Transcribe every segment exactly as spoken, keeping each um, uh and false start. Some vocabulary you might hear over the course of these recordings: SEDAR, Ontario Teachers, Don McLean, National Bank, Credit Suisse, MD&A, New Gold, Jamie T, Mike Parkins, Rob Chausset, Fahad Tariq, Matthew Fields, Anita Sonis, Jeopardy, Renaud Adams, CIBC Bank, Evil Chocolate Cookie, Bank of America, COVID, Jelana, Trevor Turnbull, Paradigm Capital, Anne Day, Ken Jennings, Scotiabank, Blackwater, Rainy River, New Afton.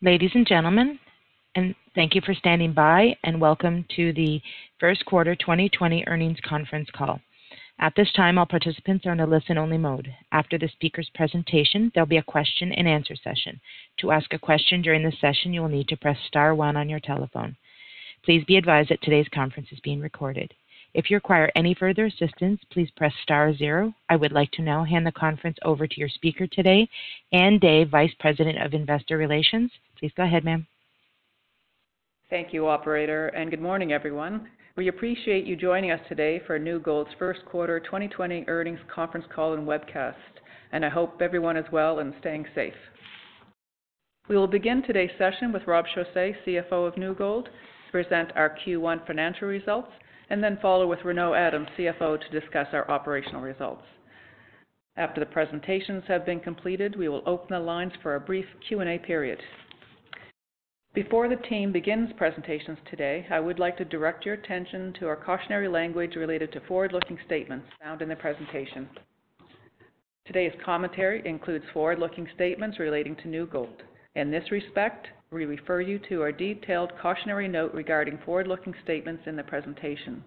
Ladies and gentlemen, and thank you for standing by, and welcome to the first quarter twenty twenty earnings conference call. At this time, all participants are in a listen-only mode. After the speaker's presentation, there'll be a question and answer session. To ask a question during this session, you will need to press star one on your telephone. Please be advised that today's conference is being recorded. If you require any further assistance, please press star zero. I would like to now hand the conference over to your speaker today, Anne Day, Vice President of Investor Relations. Please go ahead, ma'am. Thank you, operator, and good morning, everyone. We appreciate you joining us today for New Gold's first quarter twenty twenty earnings conference call and webcast, and I hope everyone is well and staying safe. We will begin today's session with Rob Chausset, C F O of New Gold, to present our Q one financial results, and then follow with Renaud Adams, C F O, to discuss our operational results. After the presentations have been completed, we will open the lines for a brief Q and A period. Before the team begins presentations today, I would like to direct your attention to our cautionary language related to forward-looking statements found in the presentation. Today's commentary includes forward-looking statements relating to New Gold. In this respect, we refer you to our detailed cautionary note regarding forward-looking statements in the presentations.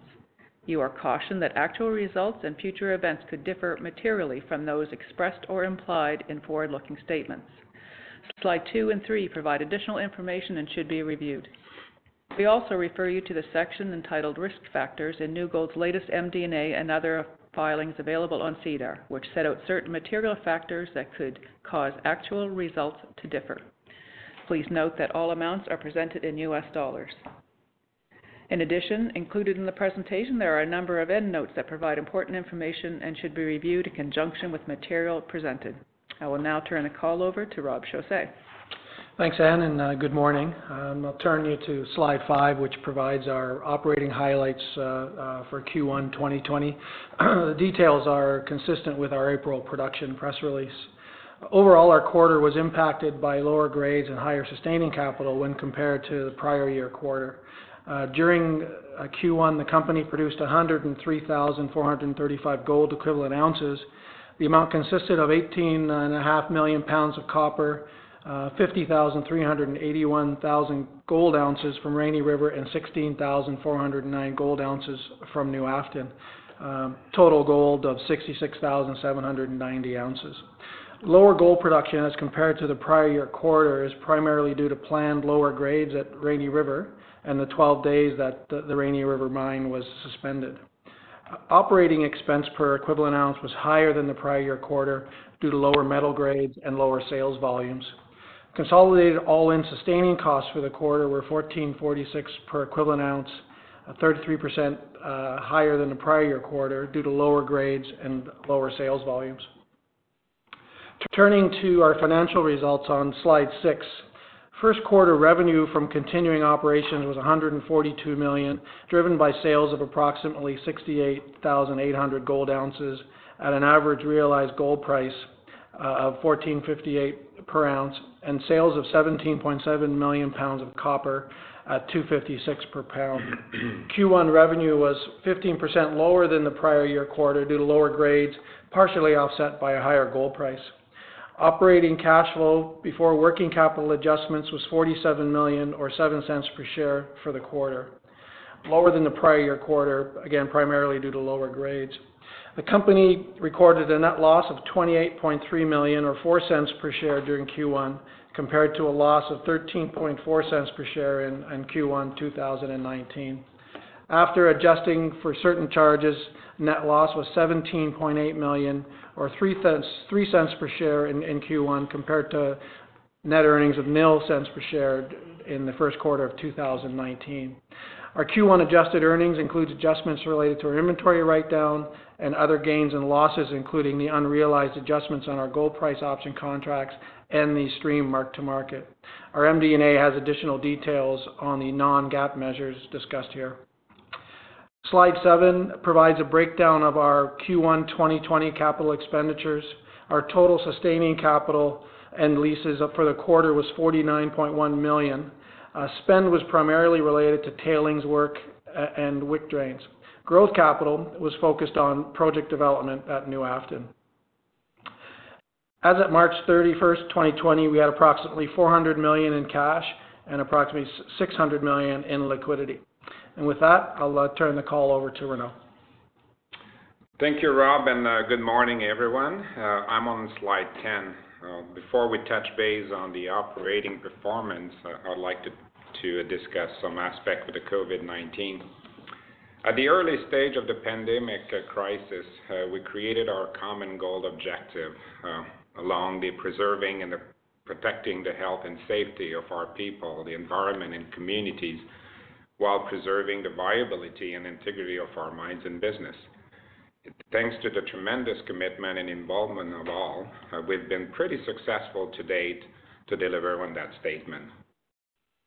You are cautioned that actual results and future events could differ materially from those expressed or implied in forward-looking statements. Slide two and three provide additional information and should be reviewed. We also refer you to the section entitled Risk Factors in New Gold's latest M D and A and other filings available on SEDAR, which set out certain material factors that could cause actual results to differ. Please note that all amounts are presented in U S dollars. In addition, included in the presentation, there are a number of endnotes that provide important information and should be reviewed in conjunction with material presented. I will now turn the call over to Rob Chausset. Thanks, Anne, and uh, good morning. Um, I'll turn you to slide five, which provides our operating highlights uh, uh, for Q one twenty twenty. The details are consistent with our April production press release. Overall, our quarter was impacted by lower grades and higher sustaining capital when compared to the prior year quarter. Uh, during uh, Q one, the company produced one hundred three thousand four hundred thirty-five gold equivalent ounces. The amount consisted of eighteen point five million pounds of copper, uh, fifty thousand three hundred eighty-one gold ounces from Rainy River, and sixteen thousand four hundred nine gold ounces from New Afton. Um, total gold of sixty-six thousand seven hundred ninety ounces. Lower gold production as compared to the prior year quarter is primarily due to planned lower grades at Rainy River and the twelve days that the Rainy River mine was suspended. Operating expense per equivalent ounce was higher than the prior year quarter due to lower metal grades and lower sales volumes. Consolidated all-in sustaining costs for the quarter were fourteen forty-six per equivalent ounce, thirty-three percent uh, higher than the prior year quarter due to lower grades and lower sales volumes. Turning to our financial results on slide six, first quarter revenue from continuing operations was one hundred forty-two million dollars, driven by sales of approximately sixty-eight thousand eight hundred gold ounces at an average realized gold price uh, of fourteen fifty-eight per ounce, and sales of seventeen point seven million pounds of copper at two fifty-six per pound. Q one revenue was fifteen percent lower than the prior year quarter due to lower grades, partially offset by a higher gold price. Operating cash flow before working capital adjustments was forty-seven million dollars or seven cents per share for the quarter, lower than the prior year quarter, again primarily due to lower grades. The company recorded a net loss of twenty-eight point three million dollars or four cents per share during Q one, compared to a loss of thirteen point four cents per share in, in Q one two thousand nineteen. After adjusting for certain charges, net loss was seventeen point eight million dollars or three cents, three cents per share in, in Q one, compared to net earnings of nil cents per share in the first quarter of two thousand nineteen. Our Q one adjusted earnings includes adjustments related to our inventory write-down and other gains and losses, including the unrealized adjustments on our gold price option contracts and the stream mark-to-market. Our M D and A has additional details on the non-GAAP measures discussed here. Slide seven provides a breakdown of our Q one twenty twenty capital expenditures. Our total sustaining capital and leases for the quarter was forty-nine point one million dollars. Uh, spend was primarily related to tailings work and wick drains. Growth capital was focused on project development at New Afton. As at March thirty-first, twenty twenty, we had approximately four hundred million dollars in cash and approximately six hundred million dollars in liquidity. And with that, I'll uh, turn the call over to Renaud. Thank you, Rob, and uh, good morning, everyone. Uh, I'm on slide ten. Uh, before we touch base on the operating performance, uh, I'd like to, to discuss some aspect of the COVID nineteen. At the early stage of the pandemic uh, crisis, uh, we created our common goal objective uh, along the preserving and the protecting the health and safety of our people, the environment, and communities, while preserving the viability and integrity of our mines and business. Thanks to the tremendous commitment and involvement of all, uh, we've been pretty successful to date to deliver on that statement.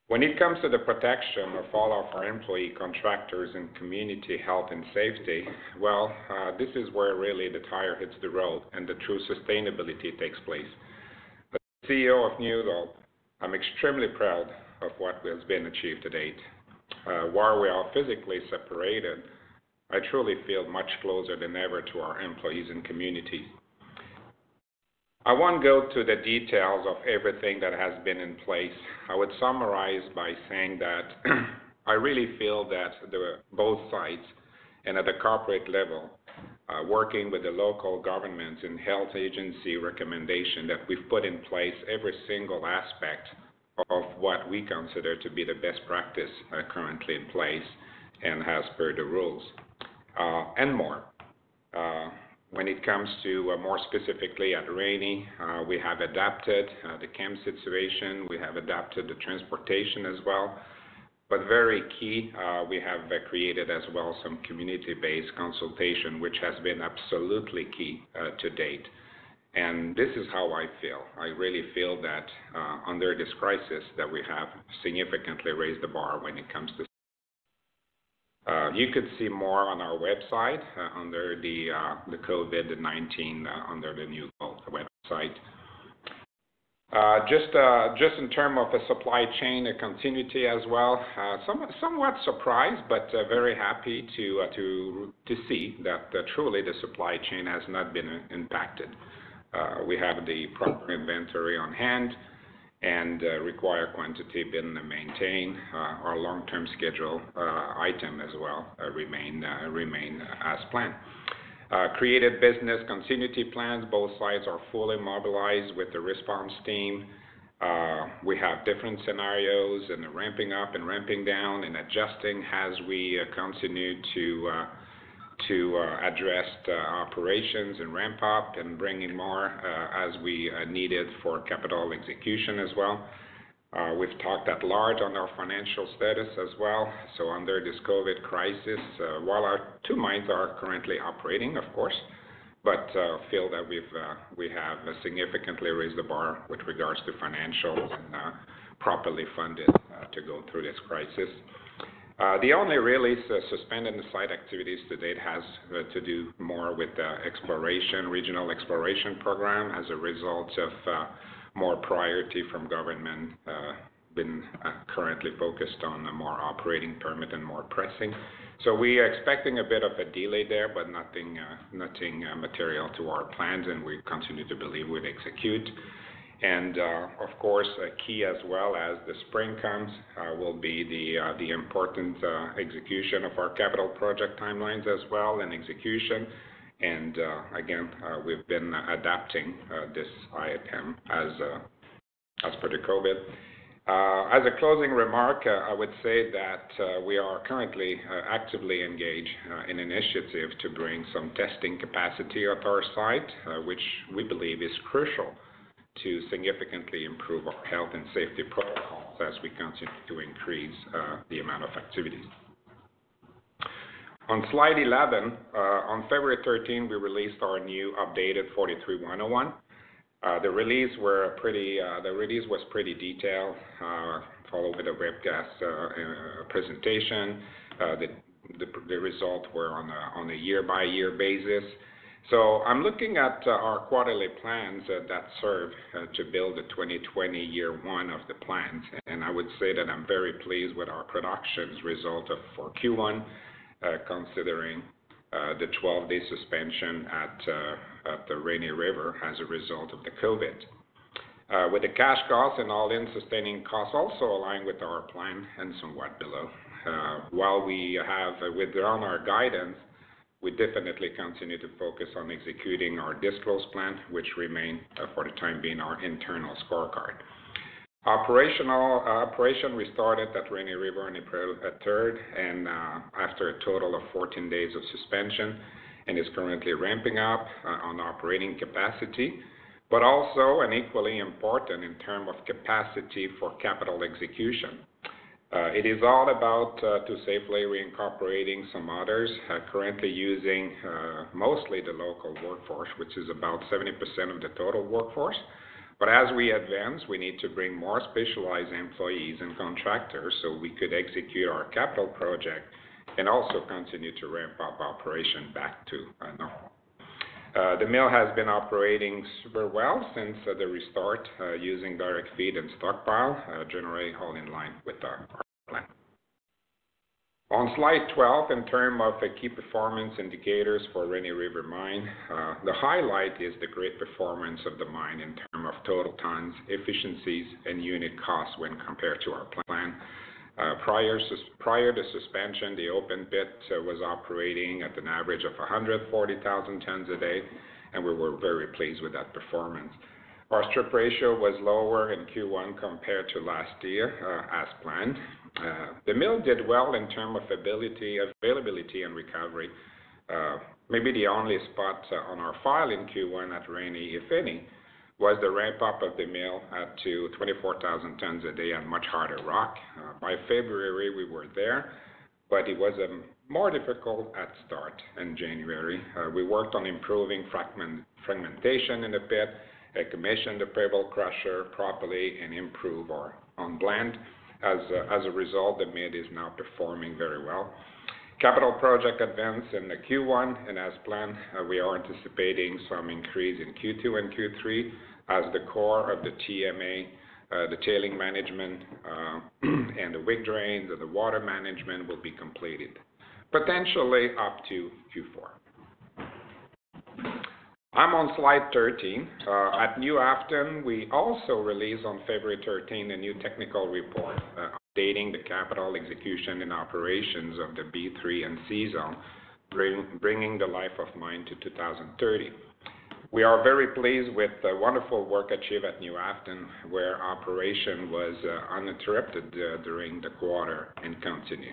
When it comes to the protection of all of our employee contractors and community health and safety, well, uh, this is where really the tire hits the road and the true sustainability takes place. As C E O of New Gold, I'm extremely proud of what has been achieved to date. Uh, while we are physically separated, I truly feel much closer than ever to our employees and communities. I won't go to the details of everything that has been in place. I would summarize by saying that I really feel that the, both sides and at the corporate level, uh, working with the local governments and health agency recommendation that we've put in place every single aspect of what we consider to be the best practice uh, currently in place and as per the rules, uh, and more. Uh, when it comes to uh, more specifically at Rainy, uh, we have adapted uh, the camp situation, we have adapted the transportation as well, but very key, uh, we have uh, created as well some community-based consultation, which has been absolutely key uh, to date. And this is how I feel. I really feel that uh, under this crisis that we have significantly raised the bar when it comes to. Uh, you could see more on our website uh, under the uh, the COVID nineteen uh, under the New Gold website. Uh, just uh, just in terms of a supply chain a continuity as well. Uh, some, somewhat surprised, but uh, very happy to uh, to to see that uh, truly the supply chain has not been impacted. Uh, we have the proper inventory on hand and uh, required quantity been maintained. Uh, our long-term schedule uh, item as well uh, remain, uh, remain as planned. Uh, created business continuity plans. Both sides are fully mobilized with the response team. Uh, we have different scenarios and the ramping up and ramping down and adjusting as we uh, continue to uh, to uh, address uh, operations and ramp up and bring in more uh, as we uh, needed for capital execution as well. Uh, we've talked at large on our financial status as well. So under this COVID crisis, uh, while our two mines are currently operating, of course, but uh, feel that we've uh, we have significantly raised the bar with regards to financials and uh, properly funded uh, to go through this crisis. Uh, the only really uh, suspended site activities to date has uh, to do more with the uh, exploration, regional exploration program as a result of uh, more priority from government uh, been uh, currently focused on a more operating permit and more pressing. So we are expecting a bit of a delay there, but nothing, uh, nothing uh, material to our plans, and we continue to believe we'll execute. And uh, of course, uh, key as well as the spring comes uh, will be the uh, the important uh, execution of our capital project timelines as well and execution. And uh, again, uh, we've been adapting uh, this item as uh, as per the COVID. Uh, as a closing remark, uh, I would say that uh, we are currently uh, actively engaged uh, in an initiative to bring some testing capacity at our site, uh, which we believe is crucial to significantly improve our health and safety protocols as we continue to increase uh, the amount of activities. On slide eleven, uh, on February thirteenth, we released our new updated forty-three one oh one. Uh, the release were pretty. Uh, the release was pretty detailed, uh, followed with a webcast uh, uh, presentation. Uh, the, the the result were on a on a year by year basis. So I'm looking at uh, our quarterly plans uh, that serve uh, to build the twenty twenty year one of the plans, and I would say that I'm very pleased with our productions result of, for Q one, uh, considering uh, the twelve-day suspension at uh, at the Rainy River as a result of the COVID, uh, with the cash costs and all-in sustaining costs also aligned with our plan and somewhat below. Uh, while we have withdrawn our guidance, we definitely continue to focus on executing our disclosed plan, which remain, uh, for the time being, our internal scorecard. Operational uh, operation restarted at Rainy River on April third, and uh, after a total of fourteen days of suspension, and is currently ramping up uh, on operating capacity, but also, and equally important in terms of capacity for capital execution. Uh, it is all about uh, to safely reincorporating some others, uh, currently using uh, mostly the local workforce, which is about seventy percent of the total workforce. But as we advance, we need to bring more specialized employees and contractors so we could execute our capital project and also continue to ramp up operation back to uh, normal. Uh, the mill has been operating super well since uh, the restart, uh, using direct feed and stockpile, uh, generally all in line with our plan. On slide twelve, in terms of uh, key performance indicators for Rainy River Mine, uh, the highlight is the great performance of the mine in terms of total tons, efficiencies, and unit costs when compared to our plan. Uh, prior, prior to suspension, the open pit uh, was operating at an average of one hundred forty thousand tons a day, and we were very pleased with that performance. Our strip ratio was lower in Q one compared to last year, uh, as planned. Uh, the mill did well in terms of ability, availability and recovery. Uh, maybe the only spot uh, on our file in Q one at Rainy, if any, was the ramp up of the mill up to twenty-four thousand tons a day on much harder rock. Uh, by February, we were there, but it was um, more difficult at start in January. Uh, we worked on improving fragment, fragmentation in the pit, uh, commissioned the pebble crusher properly, and improved our on blend. As, uh, as a result, the mid is now performing very well. Capital project advanced in the Q one, and as planned, uh, we are anticipating some increase in Q two and Q three as the core of the T M A, uh, the tailing management, uh, and the wick drains and the water management will be completed, potentially up to Q four. I'm on slide thirteen. Uh, at New Afton, we also released on February thirteenth a new technical report uh, updating the capital execution and operations of the B three and C zone, bring, bringing the life of mine to two thousand thirty. We are very pleased with the wonderful work achieved at New Afton, where operation was uh, uninterrupted uh, during the quarter and continue,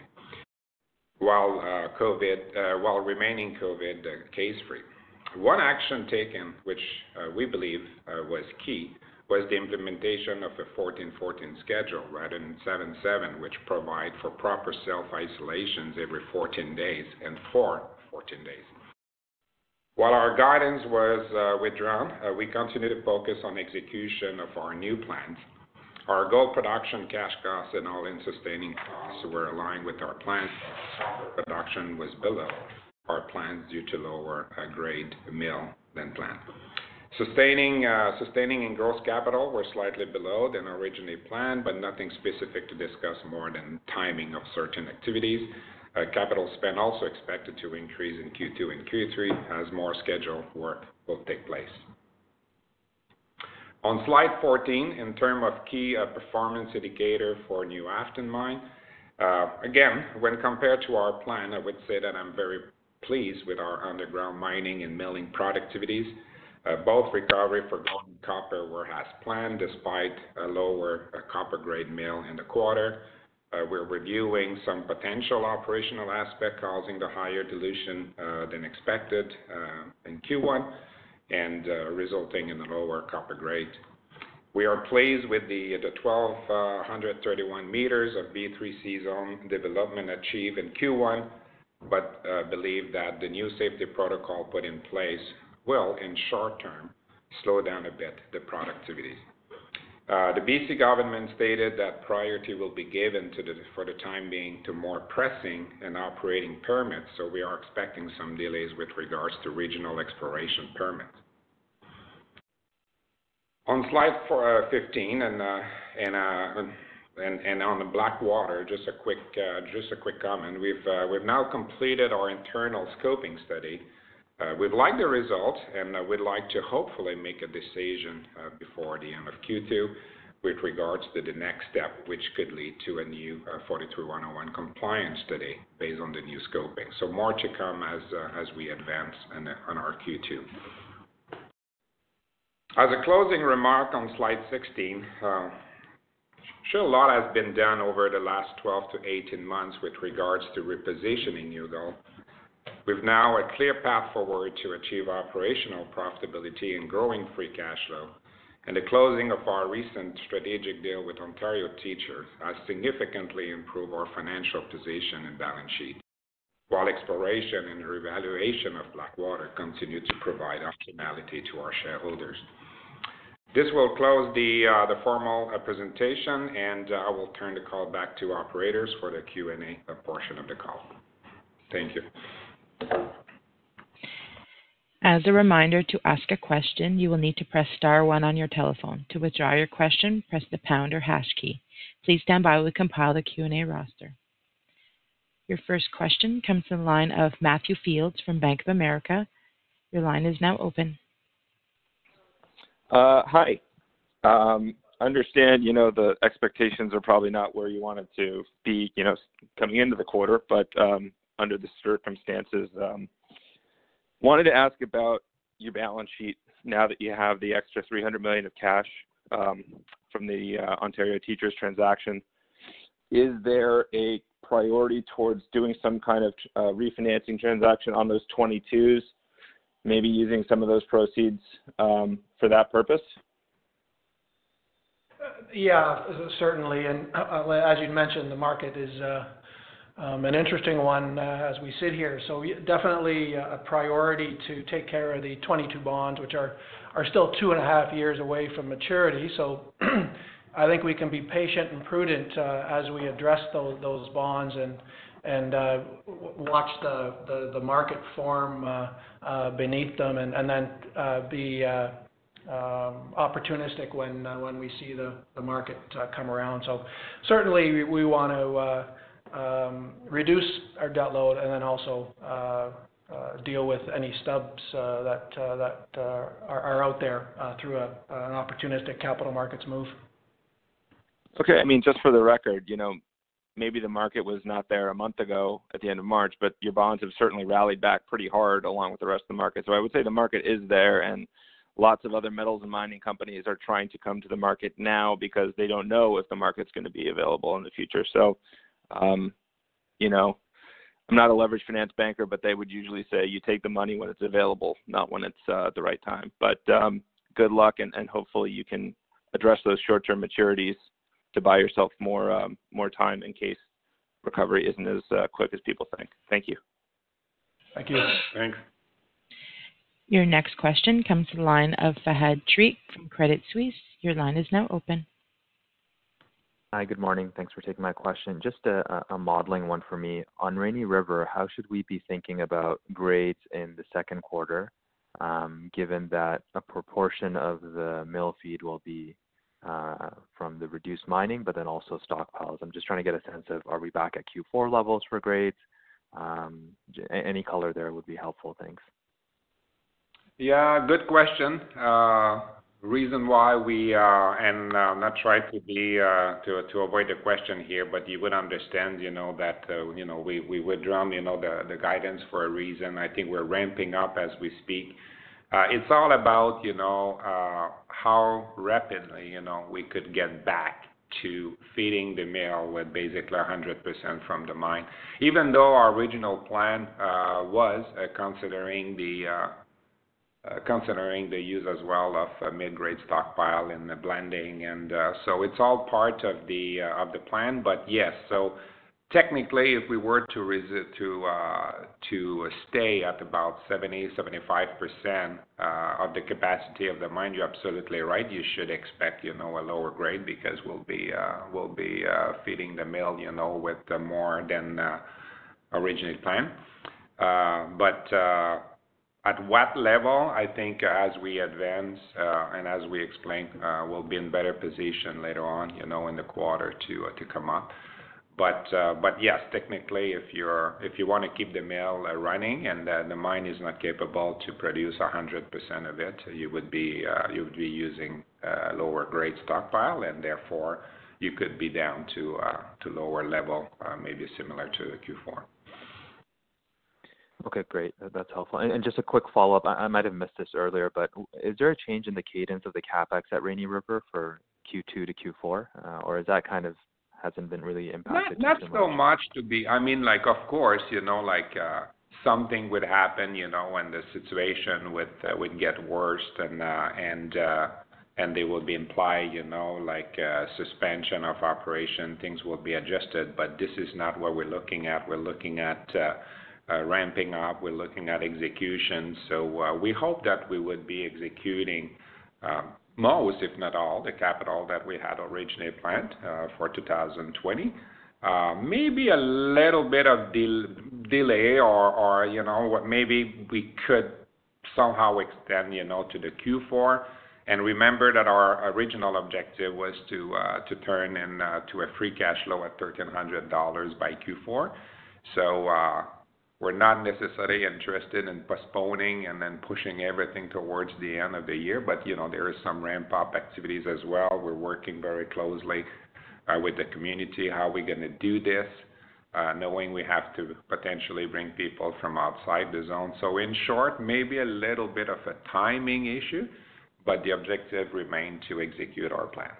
while uh, COVID, uh, while remaining COVID uh, case-free. One action taken, which uh, we believe uh, was key, was the implementation of a fourteen fourteen schedule rather than seven seven, which provide for proper self-isolations every fourteen days and for fourteen days. While our guidance was uh, withdrawn, uh, we continue to focus on execution of our new plans. Our gold production, cash costs, and all-in sustaining costs were aligned with our plans. Production was below our plans due to lower uh, grade mill than planned. Sustaining, uh, sustaining and gross capital were slightly below than originally planned, but nothing specific to discuss more than timing of certain activities. Uh, capital spend also expected to increase in Q two and Q three as more scheduled work will take place. On slide fourteen, in terms of key uh, performance indicator for New Afton Mine, uh, again, when compared to our plan, I would say that I'm very pleased with our underground mining and milling productivities. Uh, both recovery for gold and copper were as planned, despite a lower uh, copper grade mill in the quarter. Uh, we're reviewing some potential operational aspect causing the higher dilution uh, than expected uh, in Q one and uh, resulting in a lower copper grade. We are pleased with the, the one thousand two hundred thirty-one meters of B three C zone development achieved in Q one, but uh, believe that the new safety protocol put in place will, in short term, slow down a bit the productivity. Uh, the B C government stated that priority will be given to the, for the time being to more pressing and operating permits, so we are expecting some delays with regards to regional exploration permits. On slide four, uh, fifteen, and uh, and, uh, and and on the Blackwater, just a quick uh, just a quick comment. We've uh, we've now completed our internal scoping study. Uh, we'd like the result, and uh, we'd like to hopefully make a decision uh, before the end of Q two with regards to the next step, which could lead to a new uh, forty-three one oh one compliance study based on the new scoping. So more to come as uh, as we advance in, uh, on our Q two. As a closing remark on slide sixteen, uh, sure a lot has been done over the last twelve to eighteen months with regards to repositioning New Gold. We've now a clear path forward to achieve operational profitability and growing free cash flow, and the closing of our recent strategic deal with Ontario Teachers has significantly improved our financial position and balance sheet, while exploration and revaluation of Blackwater continue to provide optionality to our shareholders. This will close the, uh, the formal uh, presentation, and uh, I will turn the call back to operators for the Q and A portion of the call. Thank you. As a reminder, to ask a question, you will need to press star one on your telephone. To withdraw your question, press the pound or hash key. Please stand by while we compile the Q and A roster. Your first question comes from the line of Matthew Fields from Bank of America. Your line is now open. Uh, hi. Um, understand, you know, the expectations are probably not where you wanted to be, you know, coming into the quarter, but um, under the circumstances. Um, wanted to ask about your balance sheet now that you have the extra three hundred million dollars of cash um, from the uh, Ontario Teachers transaction. Is there a priority towards doing some kind of uh, refinancing transaction on those twenty-twos, maybe using some of those proceeds um, for that purpose? Uh, yeah, certainly. And uh, as you mentioned, the market is uh, Um, an interesting one uh, as we sit here. So definitely a priority to take care of the twenty-two bonds, which are, are still two and a half years away from maturity. So I think we can be patient and prudent uh, as we address those, those bonds and and uh, watch the, the, the market form uh, uh, beneath them, and, and then uh, be uh, Um, opportunistic when uh, when we see the, the market uh, come around. So certainly we, we want to uh, um, reduce our debt load, and then also uh, uh, deal with any stubs uh, that uh, that uh, are, are out there uh, through a, an opportunistic capital markets move. Okay, I mean, just for the record, you know, maybe the market was not there a month ago at the end of March, but your bonds have certainly rallied back pretty hard along with the rest of the market. So I would say the market is there, and lots of other metals and mining companies are trying to come to the market now because they don't know if the market's going to be available in the future. So, um, you know, I'm not a leveraged finance banker, but they would usually say you take the money when it's available, not when it's uh, the right time. But um, good luck, and, and hopefully you can address those short-term maturities to buy yourself more um, more time in case recovery isn't as uh, quick as people think. Thank you. Thank you. Thanks. Your next question comes to the line of Fahad Tariq from Credit Suisse. Your line is now open. Hi, good morning. Thanks for taking my question. Just a, a modeling one for me. On Rainy River, how should we be thinking about grades in the second quarter, um, given that a proportion of the mill feed will be uh, from the reduced mining, but then also stockpiles? I'm just trying to get a sense of, are we back at Q four levels for grades? Um, any color there would be helpful. Thanks. Yeah, good question. Uh, reason why we uh, and uh, not try to be uh, to to avoid the question here, but you would understand, you know, that uh, you know we we withdraw, you know, the the guidance for a reason. I think we're ramping up as we speak. Uh, it's all about, you know, uh, how rapidly, you know, we could get back to feeding the mill with basically one hundred percent from the mine. Even though our original plan uh, was uh, considering the uh, Uh, considering the use as well of uh, mid-grade stockpile and the blending, and uh, so it's all part of the uh, of the plan. But yes, so technically, if we were to resi- to uh, to stay at about seventy, seventy-five percent uh, of the capacity of the mine, you're absolutely right. You should expect, you know, a lower grade because we'll be uh, we'll be uh, feeding the mill, you know, with uh, more than uh, originally planned. Uh, but uh, at what level? I think as we advance uh, and as we explain, uh, we'll be in better position later on, you know, in the quarter to uh, to come up. But uh, but yes, technically, if you're if you want to keep the mill uh, running and uh, the mine is not capable to produce one hundred percent of it, you would be uh, you would be using uh, lower grade stockpile, and therefore you could be down to uh, to lower level, uh, maybe similar to the Q four. Okay, great. That's helpful. And, and just a quick follow up. I, I might have missed this earlier, but is there a change in the cadence of the capex at Rainy River for Q two to Q four, uh, or is that kind of hasn't been really impacted? Not, not so much to be, I mean, like, of course, you know, like uh, something would happen, you know, and the situation would uh, would get worse, and uh, and uh, and they would be imply, you know, like uh, suspension of operation, things will be adjusted, but this is not what we're looking at. We're looking at uh, uh, ramping up, we're looking at execution, so uh, we hope that we would be executing um, most, if not all, the capital that we had originally planned uh, for two thousand twenty. Uh, maybe a little bit of del- delay, or, or you know, what maybe we could somehow extend, you know, to the Q four. And remember that our original objective was to uh, to turn in uh, to a free cash flow at one thousand three hundred dollars by Q four. So uh, we're not necessarily interested in postponing and then pushing everything towards the end of the year, but you know, there is some ramp up activities as well. We're working very closely uh, with the community, how we're going to do this, uh, knowing we have to potentially bring people from outside the zone. So in short, maybe a little bit of a timing issue, but the objective remains to execute our plans.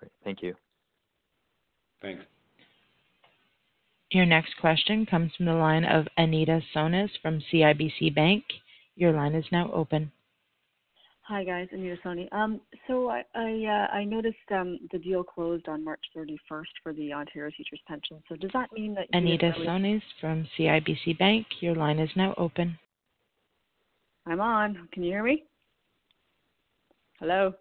Great, thank you. Thanks. Your next question comes from the line of Anita Sonis from C I B C Bank. Your line is now open. Hi, guys. Anita Sonis. Um, so I I, uh, I noticed um, the deal closed on March thirty-first for the Ontario Teachers Pension. So does that mean that... Anita really... Sonis from C I B C Bank. Your line is now open. I'm on. Can you hear me? Hello?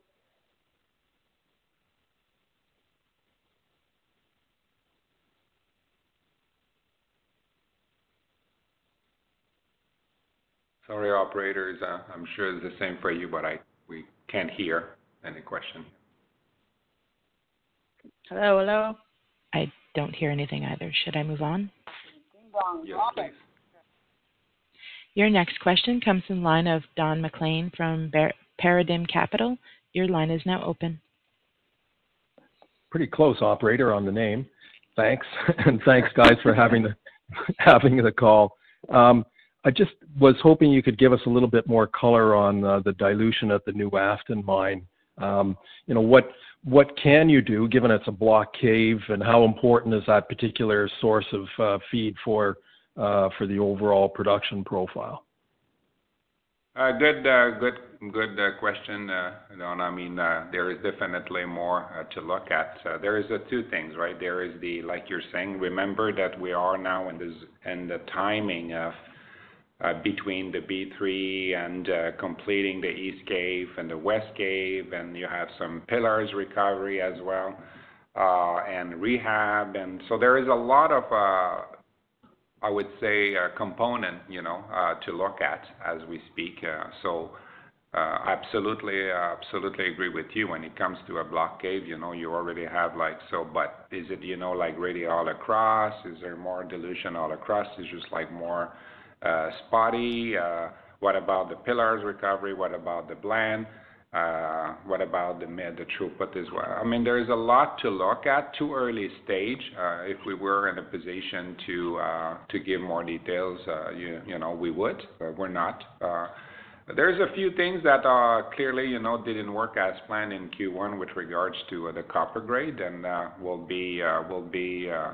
Sorry, operators. Uh, I'm sure it's the same for you, but I we can't hear any question. Hello, hello. I don't hear anything either. Should I move on? Yes, please. Your next question comes in line of Don McLean from Bar- Paradigm Capital. Your line is now open. Pretty close, operator, on the name. Thanks, and thanks, guys, for having the having the call. Um, I just was hoping you could give us a little bit more color on uh, the dilution at the New Afton mine. Um, you know, what what can you do, given it's a block cave, and how important is that particular source of uh, feed for uh, for the overall production profile? Uh, good, uh, good, good uh, question, uh, Don. I mean, uh, there is definitely more uh, to look at. Uh, there is uh, two things, right? There is the, like you're saying, remember that we are now in this in the timing of Uh, between the B three and uh, completing the East Cave and the West Cave, and you have some pillars recovery as well, uh, and rehab, and so there is a lot of, uh, I would say, uh, component, you know, uh, to look at as we speak. Uh, so, uh, absolutely, uh, absolutely agree with you. When it comes to a block cave, you know, you already have like so, but is it, you know, like really all across? Is there more dilution all across? Is just like more Uh, spotty? Uh, what about the pillars recovery? What about the blend? Uh, what about the mid, the throughput as well? I mean, there is a lot to look at. Too early stage. Uh, if we were in a position to uh, to give more details, uh, you you know, we would. But we're not. Uh, there's a few things that uh, clearly, you know, didn't work as planned in Q one with regards to uh, the copper grade, and uh, will be uh, will be uh,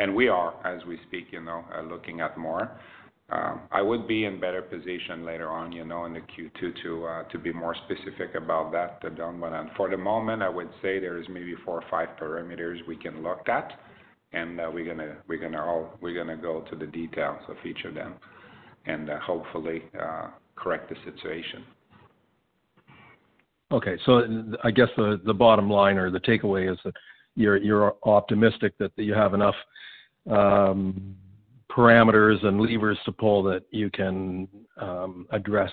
and we are, as we speak, you know, uh, looking at more. Um, I would be in better position later on, you know, in the Q two to uh, to be more specific about that. But for the moment, I would say there is maybe four or five parameters we can look at, and uh, we're gonna we're gonna all we're gonna go to the details of each of them, and uh, hopefully uh, correct the situation. Okay, so I guess the, the bottom line or the takeaway is that you're you're optimistic that, that you have enough um, parameters and levers to pull that you can um, address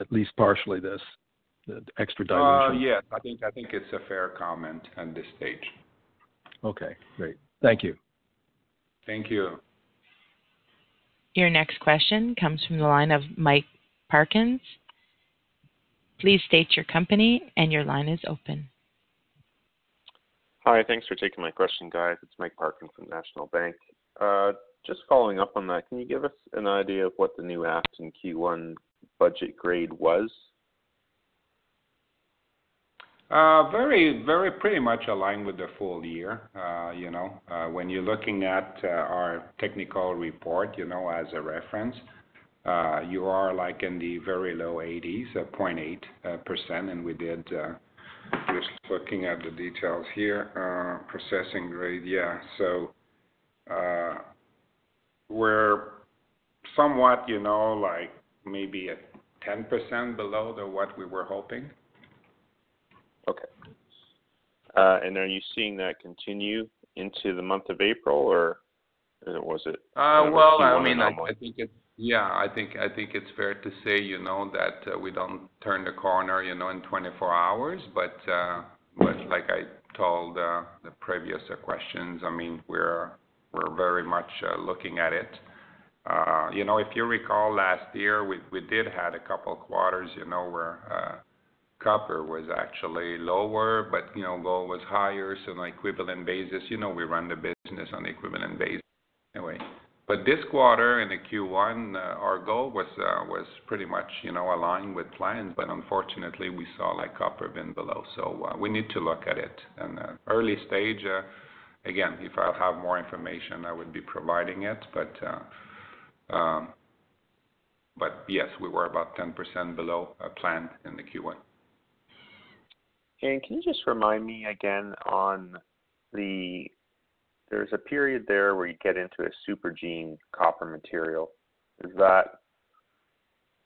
at least partially this the extra dilution. Uh, yes, I think I think it's a fair comment at this stage. Okay, great. Thank you. Thank you. Your next question comes from the line of Mike Parkins. Please state your company, and your line is open. Hi, thanks for taking my question, guys. It's Mike Parkins from National Bank. Uh, just following up on that, can you give us an idea of what the New Afton Q one budget grade was? Uh, very, very pretty much aligned with the full year. Uh, you know, uh, when you're looking at uh, our technical report, you know, as a reference, Uh, you are like in the very low eighties, uh, zero point eight percent, and we did, uh, just looking at the details here, uh, processing grade, yeah, so uh, we're somewhat, you know, like maybe at ten percent below the what we were hoping. Okay. Uh, and are you seeing that continue into the month of April, or was it? Uh, well, I mean, I, I think it's, Yeah, I think I think it's fair to say, you know, that uh, we don't turn the corner, you know, in twenty-four hours. But uh, but like I told uh, the previous uh, questions, I mean, we're we're very much uh, looking at it. Uh, you know, if you recall last year, we we did had a couple quarters, you know, where uh, copper was actually lower, but you know, gold was higher. So on an equivalent basis, you know, we run the business on the equivalent basis anyway. But this quarter in the Q one, uh, our goal was uh, was pretty much, you know, aligned with plans. But unfortunately, we saw like copper been below. So uh, we need to look at it. And uh, early stage, uh, again, if I have more information, I would be providing it. But uh, um, but yes, we were about ten percent below uh, plan in the Q one. And can you just remind me again on the? There's a period there where you get into a supergene copper material. Is that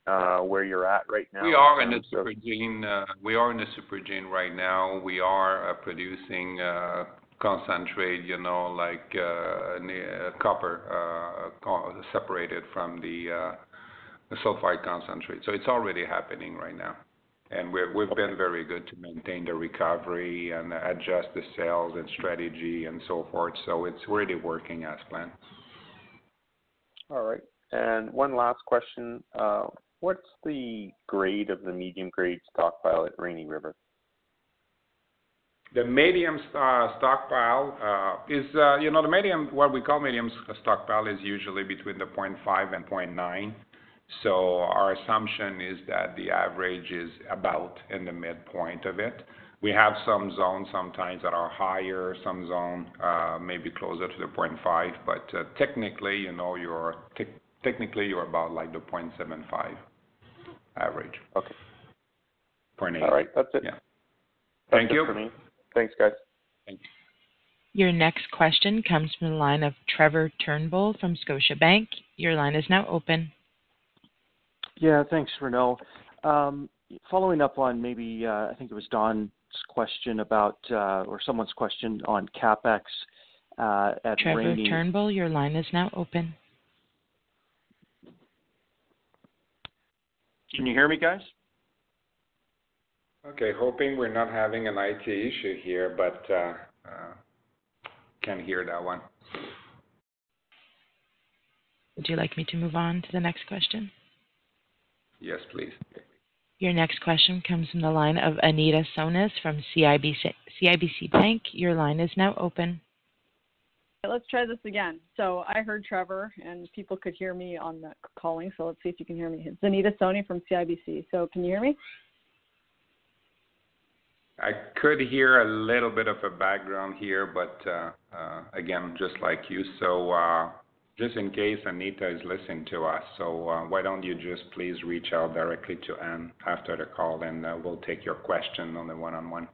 uh, where you're at right now? We are in, in a supergene. Uh, we are in a supergene right now. We are uh, producing uh, concentrate, you know, like uh, uh, copper uh, separated from the, uh, the sulfide concentrate. So it's already happening right now. And we're, we've okay. been very good to maintain the recovery and adjust the sales and strategy and so forth. So it's really working as planned. All right. And one last question. Uh, what's the grade of the medium grade stockpile at Rainy River? The medium uh, stockpile uh, is, uh, you know, the medium, what we call medium stockpile is usually between the zero point five and zero point nine. So our assumption is that the average is about in the midpoint of it. We have some zones sometimes that are higher, some zones uh, maybe closer to the zero point five, but uh, technically, you know, you're te technically you're about like the zero point seven five average. Okay. zero point eight. All right, that's it. Yeah. That's Thank it you. For me. Thanks, guys. Thank you. Your next question comes from the line of Trevor Turnbull from Scotiabank. Your line is now open. Yeah, thanks, Renaud. Um, following up on maybe, uh, I think it was Don's question about, uh, or someone's question on CapEx uh, at Trevor Rainy. Turnbull, your line is now open. Can you hear me, guys? Okay, hoping we're not having an I T issue here, but uh, uh, can't hear that one. Would you like me to move on to the next question? Yes, please. Your next question comes from the line of Anita Sonis from C I B C Bank. Your line is now open. Let's try this again. So I heard Trevor, and people could hear me on the calling, so let's see if you can hear me. It's Anita Sonis from C I B C. So can you hear me? I could hear a little bit of a background here, but uh, uh, again, just like you, so... Uh, Just in case Anita is listening to us, so uh, why don't you just please reach out directly to Anne after the call, and uh, we'll take your question on the one-on-one.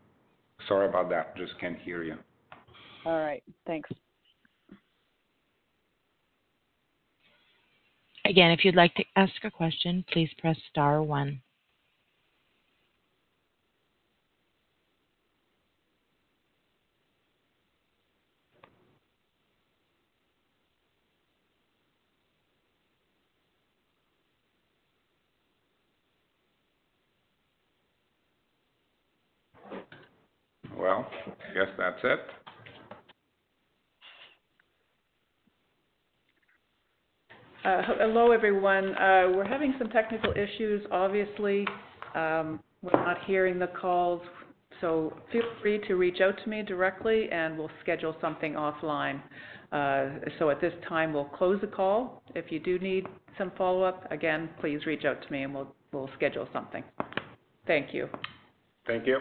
Sorry about that, just can't hear you. All right, thanks. Again, if you'd like to ask a question, please press star one. Well, I guess that's it. Uh, hello, everyone. Uh, we're having some technical issues, obviously. Um, we're not hearing the calls, so feel free to reach out to me directly and we'll schedule something offline. Uh, so at this time, we'll close the call. If you do need some follow-up, again, please reach out to me and we'll, we'll schedule something. Thank you. Thank you.